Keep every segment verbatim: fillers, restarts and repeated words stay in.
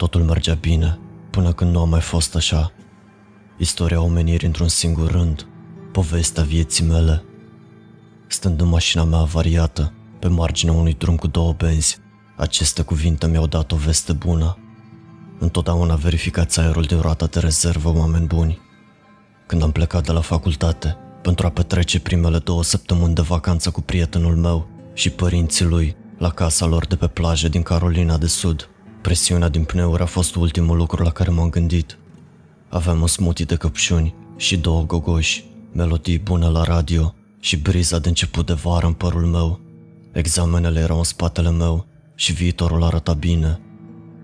Totul mergea bine, până când nu a mai fost așa. Istoria omenirii într-un singur rând, povestea vieții mele. Stând în mașina mea avariată, pe marginea unui drum cu două benzi, aceste cuvinte mi-au dat o veste bună. Întotdeauna verificați aerul din roata de rezervă, oameni buni. Când am plecat de la facultate, pentru a petrece primele două săptămâni de vacanță cu prietenul meu și părinții lui, la casa lor de pe plajă din Carolina de Sud, presiunea din pneuri a fost ultimul lucru la care m-am gândit. Aveam un smoothie de căpșuni și două gogoși, melodii bune la radio și briza de început de vară în părul meu. Examenele erau în spatele meu și viitorul arăta bine.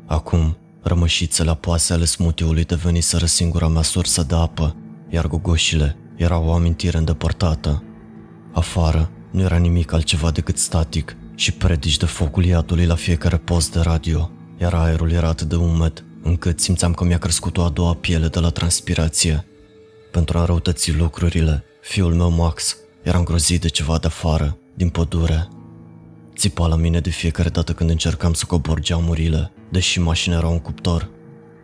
Acum, rămășițele apoase ale smoothie-ului deveniseră singura mea sursă de apă, iar gogoșile erau o amintire îndepărtată. Afară nu era nimic altceva decât static și predici de focul iadului la fiecare post de radio, iar aerul era atât de umed încât simțeam că mi-a crescut o a doua piele de la transpirație. Pentru a înrăutăți lucrurile, fiul meu Max era îngrozit de ceva de afară, din pădure. Țipa la mine de fiecare dată când încercam să cobor geamurile, deși mașina era un cuptor.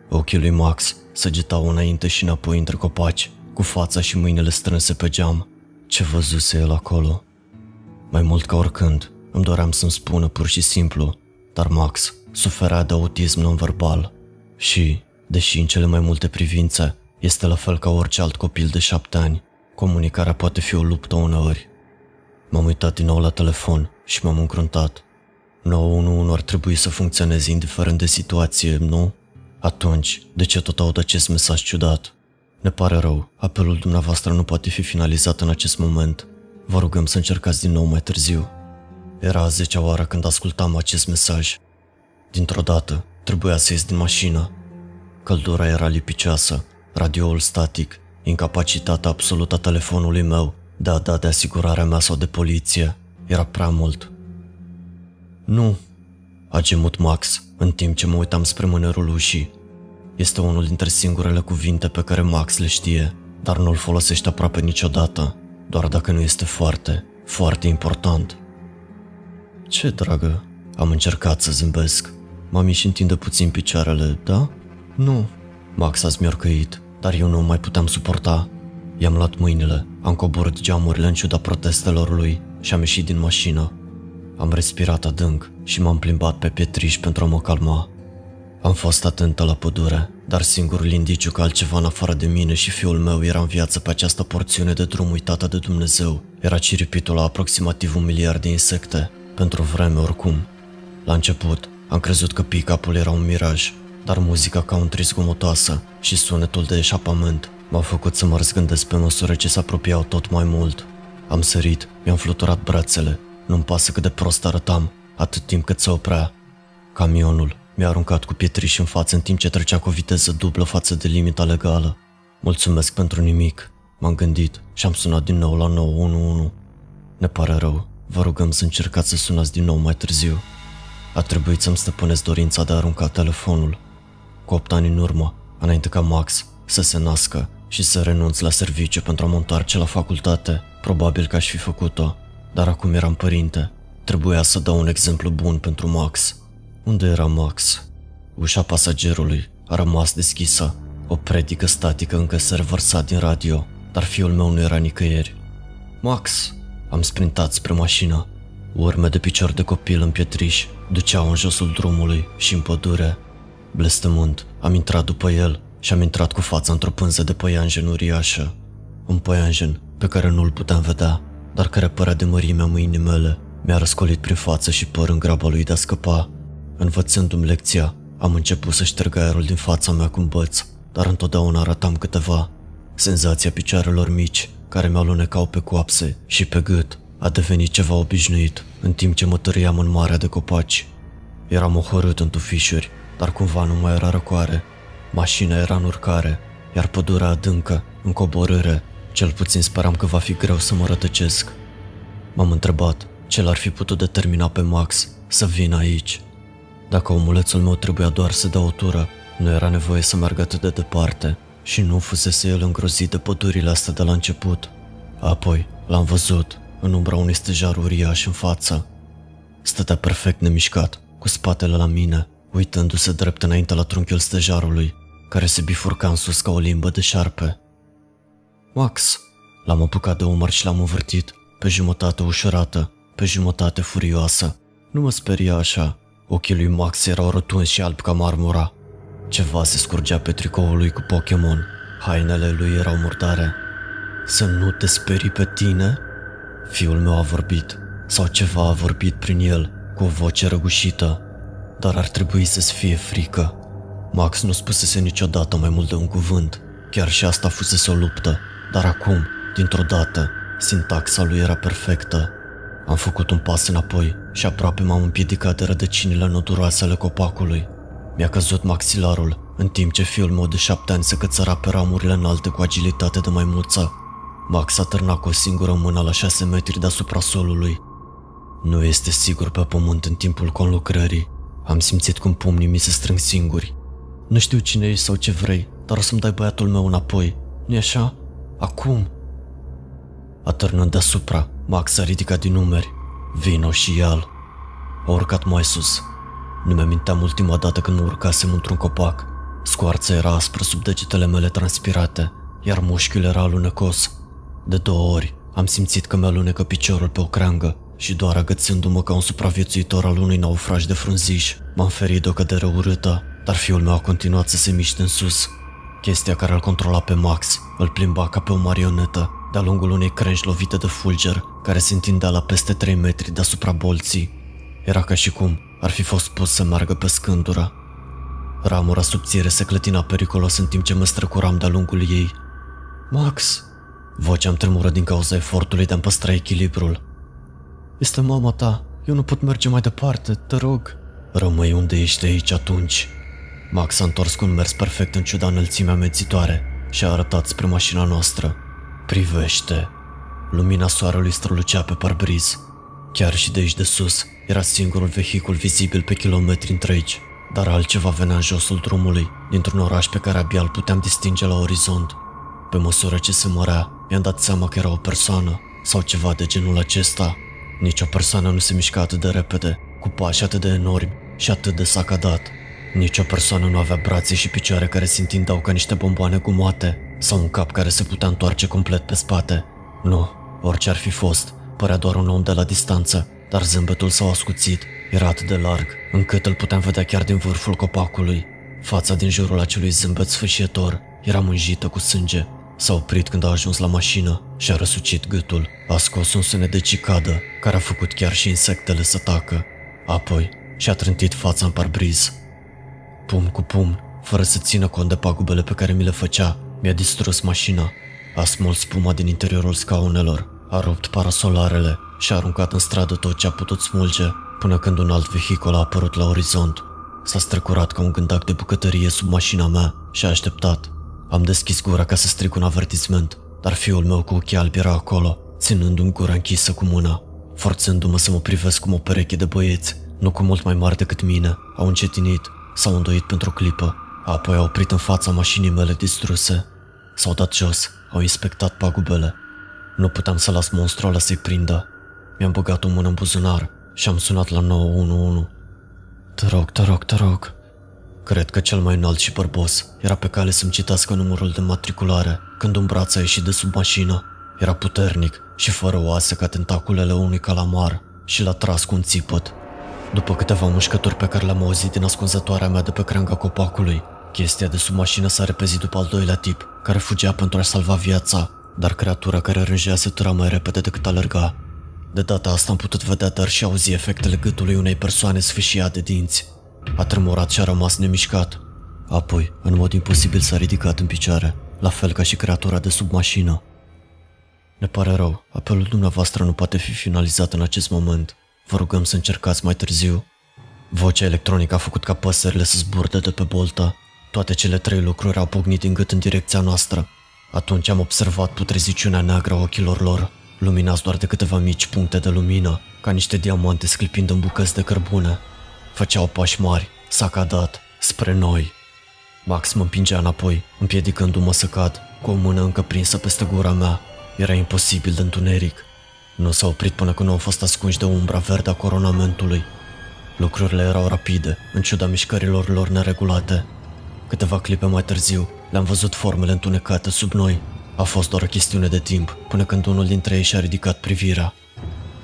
Ochii lui Max săgetau înainte și înapoi între copaci, cu fața și mâinile strânse pe geam. Ce văzuse el acolo? Mai mult ca oricând, îmi doream să-mi spună pur și simplu, dar Max suferea de autism non-verbal și, deși în cele mai multe privințe, este la fel ca orice alt copil de șapte ani, comunicarea poate fi o luptă uneori. M-am uitat din nou la telefon și m-am încruntat. nouă unu unu ar trebui să funcționeze indiferent de situație, nu? Atunci, de ce tot aud acest mesaj ciudat? Ne pare rău, apelul dumneavoastră nu poate fi finalizat în acest moment. Vă rugăm să încercați din nou mai târziu. Era a zecea oară când ascultam acest mesaj. Dintr-o dată, trebuia să ies din mașină. Căldura era lipicioasă, radioul static, incapacitatea absolută a telefonului meu de a da de asigurarea mea sau de poliție. Era prea mult. Nu, a gemut Max, în timp ce mă uitam spre mânerul ușii. Este unul dintre singurele cuvinte pe care Max le știe, dar nu-l folosește aproape niciodată, doar dacă nu este foarte, foarte important. Ce, dragă? Am încercat să zâmbesc. Mami își întinde puțin picioarele, da? Nu. Max a zmiorcăit, dar eu nu mai puteam suporta. I-am luat mâinile, am coborât geamurile în ciuda protestelor lui și am ieșit din mașină. Am respirat adânc și m-am plimbat pe pietriș pentru a mă calma. Am fost atentă la pădure, dar singurul indiciu că altceva în afară de mine și fiul meu era în viață pe această porțiune de drum uitată de Dumnezeu era ciripitul la aproximativ un miliard de insecte, pentru o vreme oricum. La început, am crezut că pick-up-ul era un miraj, dar muzica country zgomotoasă și sunetul de eșapament m-au făcut să mă răzgândesc pe măsură ce se apropiau tot mai mult. Am sărit, mi-am fluturat brațele, nu-mi pasă cât de prost arătam, atât timp cât se oprea. Camionul mi-a aruncat cu pietriș în față în timp ce trecea cu o viteză dublă față de limita legală. Mulțumesc pentru nimic, m-am gândit și am sunat din nou la nouă unu unu. Ne pare rău, vă rugăm să încercați să sunați din nou mai târziu. A trebuit să-mi stăpânesc dorința de a arunca telefonul. Cu opt ani în urmă, înainte ca Max să se nască și să renunț la serviciu pentru a mă întoarce la facultate, probabil că aș fi făcut-o, dar acum eram părinte. Trebuia să dau un exemplu bun pentru Max. Unde era Max? Ușa pasagerului a rămas deschisă, o predică statică încă se revărsa din radio, dar fiul meu nu era nicăieri. Max! Am sprintat spre mașină. Urme de picior de copil în pietriș duceau în josul drumului și în pădure. Blestemând, am intrat după el și am intrat cu fața într-o pânză de păianjen uriașă. Un păianjen pe care nu-l puteam vedea, dar care părea de mărimea mâinii mele, mi-a răscolit prin față și păr în graba lui de a scăpa. Învățându-mi lecția, am început să șterg aerul din fața mea cu un băț, dar întotdeauna arătam câteva. Senzația picioarelor mici, care mi-alunecau pe coapse și pe gât, a devenit ceva obișnuit, în timp ce mă târiam în marea de copaci. Eram ohorât în tufișuri, dar cumva nu mai era răcoare. Mașina era în urcare, iar pădurea adâncă, în coborâre, cel puțin speram că va fi greu să mă rătăcesc. M-am întrebat ce l-ar fi putut determina pe Max să vină aici. Dacă omulețul meu trebuia doar să dea o tură, nu era nevoie să meargă atât de departe și nu fusese el îngrozit de pădurile astea de la început. Apoi l-am văzut în umbra unui stejar uriaș în față. Stătea perfect nemișcat, cu spatele la mine, uitându-se drept înainte la trunchiul stejarului, care se bifurca în sus ca o limbă de șarpe. Max! L-am apucat de umăr și l-am învârtit, pe jumătate ușurată, pe jumătate furioasă. Nu mă speria așa. Ochii lui Max erau rotunzi și albi ca marmura. Ceva se scurgea pe tricoul lui cu Pokémon. Hainele lui erau murdare. Să nu te sperii pe tine? Fiul meu a vorbit, sau ceva a vorbit prin el, cu o voce răgușită. Dar ar trebui să-ți fie frică. Max nu spusese niciodată mai mult de un cuvânt. Chiar și asta fusese o luptă. Dar acum, dintr-o dată, sintaxa lui era perfectă. Am făcut un pas înapoi și aproape m-am împiedicat de rădăcinile noduroase ale copacului. Mi-a căzut maxilarul, în timp ce fiul meu de șapte ani se cățăra pe ramurile înalte cu agilitate de maimuță. Max a târnat cu o singură mână la șase metri deasupra solului. Nu este sigur pe pământ în timpul conlucrării. Am simțit cum pumnii mi se strâng singuri. Nu știu cine ești sau ce vrei, dar o să-mi dai băiatul meu înapoi, nu-i așa? Acum? Atârnând deasupra, Max a ridicat din numeri. Vino și ial. A urcat mai sus. Nu mi-aminteam ultima dată când mă urcasem într-un copac. Scoarța era aspră sub degetele mele transpirate, iar mușchiul era alunecos. De două ori am simțit că mi-alunecă piciorul pe o creangă și doar agățându-mă ca un supraviețuitor al unui naufrag de frunziș, m-am ferit de o cădere urâtă, dar fiul meu a continuat să se miște în sus. Chestia care îl controla pe Max îl plimba ca pe o marionetă de-a lungul unei crengi lovite de fulger care se întindea la peste trei metri deasupra bolții. Era ca și cum ar fi fost pus să meargă pe scândură. Ramura subțire se clătina periculos în timp ce mă strecuram de-a lungul ei. Max! Vocea-mi tremură din cauza efortului de a-mi păstra echilibrul. Este mama ta, eu nu pot merge mai departe, te rog. Rămâi unde ești aici atunci. Max a întors cu un mers perfect în ciuda înălțimea mețitoare și a arătat spre mașina noastră. Privește! Lumina soarelui strălucea pe parbriz. Chiar și de aici de sus era singurul vehicul vizibil pe kilometri întregi, dar altceva venea în josul drumului, dintr-un oraș pe care abia îl puteam distinge la orizont. Pe măsură ce se mărea, mi-am dat seama că era o persoană sau ceva de genul acesta. Nici o persoană nu se mișca atât de repede, cu pași atât de enormi și atât de sacadat. Nici o persoană nu avea brațe și picioare care se întindeau ca niște bomboane gumate sau un cap care se putea întoarce complet pe spate. Nu, orice ar fi fost, părea doar un om de la distanță, dar zâmbetul său ascuțit era atât de larg, încât îl puteam vedea chiar din vârful copacului. Fața din jurul acelui zâmbet sfâșietor era mânjită cu sânge. S-a oprit când a ajuns la mașină și a răsucit gâtul. A scos un sunet de cicadă, care a făcut chiar și insectele să tacă. Apoi și-a trântit fața în parbriz. Pumn cu pumn, fără să țină cont de pagubele pe care mi le făcea, mi-a distrus mașina. A smuls spuma din interiorul scaunelor, a rupt parasolarele și a aruncat în stradă tot ce a putut smulge, până când un alt vehicul a apărut la orizont. S-a strecurat ca un gândac de bucătărie sub mașina mea și a așteptat. Am deschis gura ca să stric un avertisment, dar fiul meu cu ochii albi era acolo, ținându-mi gura închisă cu mâna, forțându-mă să mă privesc cum o pereche de băieți, nu cu mult mai mari decât mine, au încetinit. S-au îndoit pentru o clipă, apoi au oprit în fața mașinii mele distruse. S-au dat jos, au inspectat pagubele. Nu puteam să las monstrul ăla să-i prindă. Mi-am băgat o mână în buzunar și am sunat la nouă unu unu. Te rog, te rog, te rog. Cred că cel mai înalt și bărbos era pe cale să-mi citească numărul de matriculare când un braț a ieșit de sub mașină. Era puternic și fără oase ca tentaculele unui calamar și l-a tras cu un țipăt. După câteva mușcături pe care le-am auzit din ascunzătoarea mea de pe creanga copacului, chestia de sub mașină s-a repezit după al doilea tip, care fugea pentru a-și salva viața, dar creatura care rângea se tura mai repede decât alerga. De data asta am putut vedea, dar și auzi efectele gâtului unei persoane sfâșiat de dinți. A tremurat și a rămas nemișcat. Apoi, în mod imposibil, s-a ridicat în picioare, la fel ca și creatura de sub mașină. Ne pare rău, apelul dumneavoastră nu poate fi finalizat în acest moment. Vă rugăm să încercați mai târziu. Vocea electronică a făcut ca păsările să zburde de pe bolta. Toate cele trei lucruri au pocnit din gât în direcția noastră. Atunci am observat putreziciunea neagră a ochilor lor, luminați doar de câteva mici puncte de lumină, ca niște diamante sclipind în bucăți de cărbune. Făceau pași mari, sacadat, spre noi. Max mă împingea înapoi, împiedicându-mă să cad, cu o mână încă prinsă peste gura mea. Era imposibil de întuneric. Nu s-a oprit până când nu au fost ascunși de umbra verde a coronamentului. Lucrurile erau rapide, în ciuda mișcărilor lor neregulate. Câteva clipe mai târziu, le-am văzut formele întunecate sub noi. A fost doar o chestiune de timp, până când unul dintre ei și-a ridicat privirea.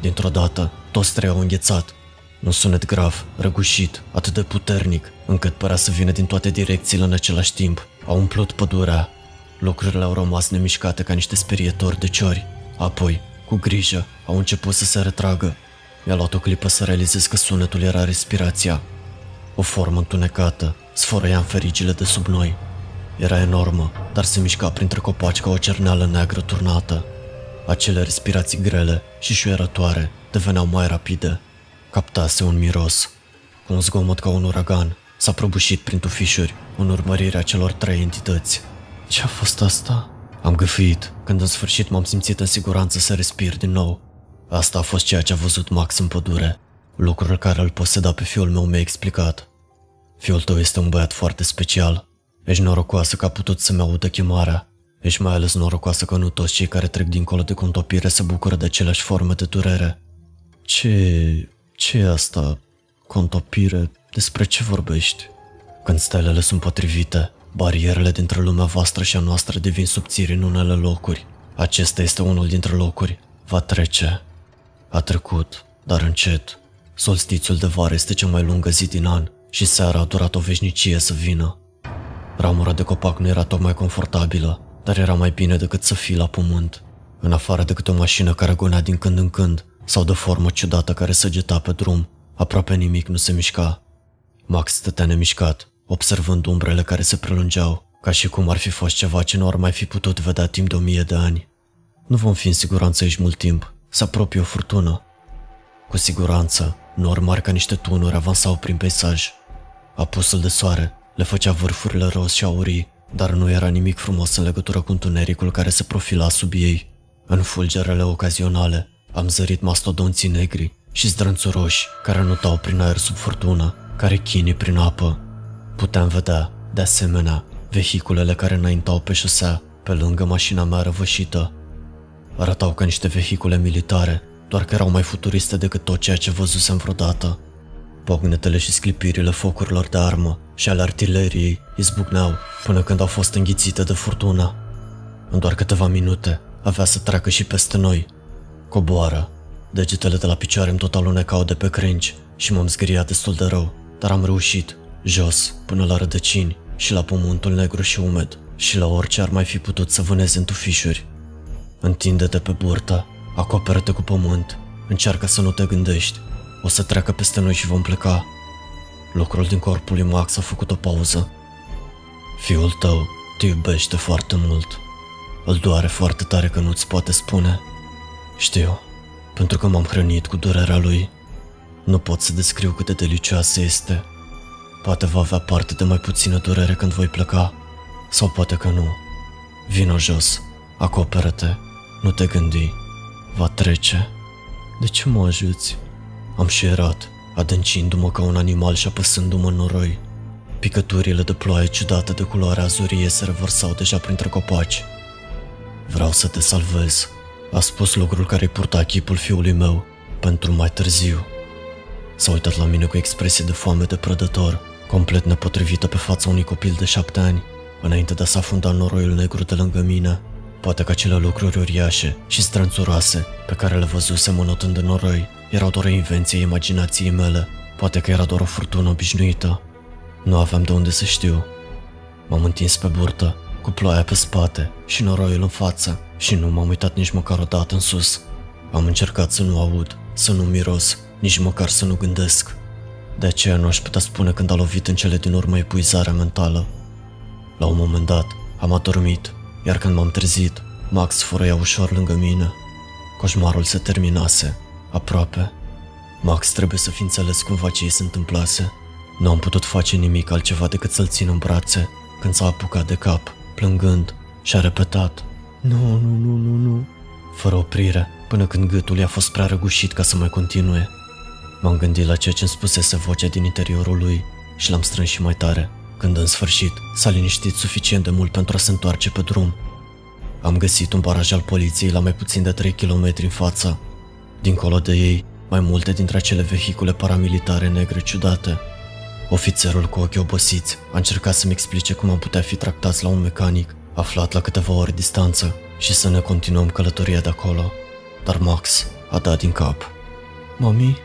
Dintr-o dată, toți trei au înghețat. Un sunet grav, răgușit, atât de puternic, încât părea să vină din toate direcțiile în același timp. Au umplut pădurea. Lucrurile au rămas nemișcate ca niște sperietori de ciori. Apoi, cu grijă, au început să se retragă. Mi-a luat o clipă să realizez că sunetul era respirația. O formă întunecată sfărăia în fericile de sub noi. Era enormă, dar se mișca printre copaci ca o cerneală neagră turnată. Acele respirații grele și șuierătoare deveneau mai rapide. Captase un miros. Cu un zgomot ca un uragan, s-a prăbușit prin tufișuri în urmărirea celor trei entități. Ce-a fost asta? Am gâfâit, când în sfârșit m-am simțit în siguranță să respir din nou. Asta a fost ceea ce a văzut Max în pădure. Lucrul care îl poseda pe fiul meu mi-a explicat. Fiul tău este un băiat foarte special. Ești norocoasă că a putut să-mi audă chemarea. Ești mai ales norocoasă că nu toți cei care trec dincolo de contopire se bucură de aceleași forme de durere. Ce... ce e asta? Contopire? Despre ce vorbești? Când stelele sunt potrivite, barierele dintre lumea voastră și a noastră devin subțiri în unele locuri. Acesta este unul dintre locuri. Va trece. A trecut, dar încet. Solstițiul de vară este cea mai lungă zi din an și seara a durat o veșnicie să vină. Ramura de copac nu era tocmai confortabilă, dar era mai bine decât să fii la pământ. În afară de câte o mașină care gonea din când în când sau de formă ciudată care săgeta pe drum, aproape nimic nu se mișca. Max stătea nemișcat, observând umbrele care se prelungeau, ca și cum ar fi fost ceva ce nu ar mai fi putut vedea timp de o mie de ani. Nu vom fi în siguranță aici mult timp, se apropie o furtună. Cu siguranță, nori mari ca niște tunuri avansau prin peisaj. Apusul de soare le făcea vârfurile roz și aurii, dar nu era nimic frumos în legătură cu întunericul care se profila sub ei. În fulgerele ocazionale, am zărit mastodonții negri și zdrânțuroși care notau prin aer sub furtună, care chinii prin apă. Puteam vedea, de asemenea, vehiculele care înaintau pe șosea, pe lângă mașina mea răvășită. Arătau ca niște vehicule militare, doar că erau mai futuriste decât tot ceea ce văzusem vreodată. Pognetele și sclipirile focurilor de armă și ale artileriei izbucneau până când au fost înghițite de furtuna. În doar câteva minute avea să treacă și peste noi. Coboară. Degetele de la picioare îmi tot alunecau de pe crengi și m-am zgâriat destul de rău, dar am reușit, jos, până la rădăcini și la pământul negru și umed și la orice ar mai fi putut să vâneze în tufișuri. Întinde-te pe burtă, acoperă-te cu pământ, încearcă să nu te gândești. O să treacă peste noi și vom pleca. Lucrul din corpul lui Max a făcut o pauză. Fiul tău te iubește foarte mult. Îl doare foarte tare că nu-ți poate spune. Știu, pentru că m-am hrănit cu durerea lui. Nu pot să descriu cât de delicioasă este. Poate va avea parte de mai puțină durere când voi pleca. Sau poate că nu. Vino jos, acoperă-te, nu te gândi. Va trece. De ce mă ajuți? Am șerat, adâncindu-mă ca un animal și apăsându-mă în noroi. Picăturile de ploaie ciudată de culoare azurie se revărsau deja printre copaci. Vreau să te salvez, a spus lucrul care-i purta chipul fiului meu, pentru mai târziu. S-a uitat la mine cu expresie de foame de prădător, complet nepotrivită pe fața unui copil de șapte ani, înainte de a se afunda în noroiul negru de lângă mine. Poate că acele lucruri uriașe și strânțuroase pe care le văzusem înotând în noroi erau doar o invenție imaginației mele, poate că era doar o furtună obișnuită. Nu aveam de unde să știu. M-am întins pe burtă, cu ploaia pe spate și noroiul în față și nu m-am uitat nici măcar o dată în sus. Am încercat să nu aud, să nu miros, nici măcar să nu gândesc. De aceea nu aș putea spune când a lovit în cele din urmă epuizarea mentală. La un moment dat, am adormit, iar când m-am trezit, Max furăia ușor lângă mine. Coșmarul se terminase. Aproape. Max trebuie să fi înțeles cumva ce i se întâmplase. Nu am putut face nimic altceva decât să-l țin în brațe când s-a apucat de cap, plângând, și a repetat "Nu, nu, nu, nu, nu", fără oprire, până când gâtul i-a fost prea răgușit ca să mai continue. M-am gândit la ceea ce îmi spusese vocea din interiorul lui și l-am strâns și mai tare, când în sfârșit s-a liniștit suficient de mult pentru a se întoarce pe drum. Am găsit un baraj al poliției la mai puțin de trei kilometri în față. Dincolo de ei, mai multe dintre acele vehicule paramilitare negre ciudate. Ofițerul cu ochii obosiți a încercat să-mi explice cum am putea fi tractați la un mecanic aflat la câteva ori distanță și să ne continuăm călătoria de acolo, dar Max a dat din cap. Mami?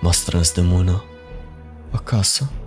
M-a strâns de mână. Acasă?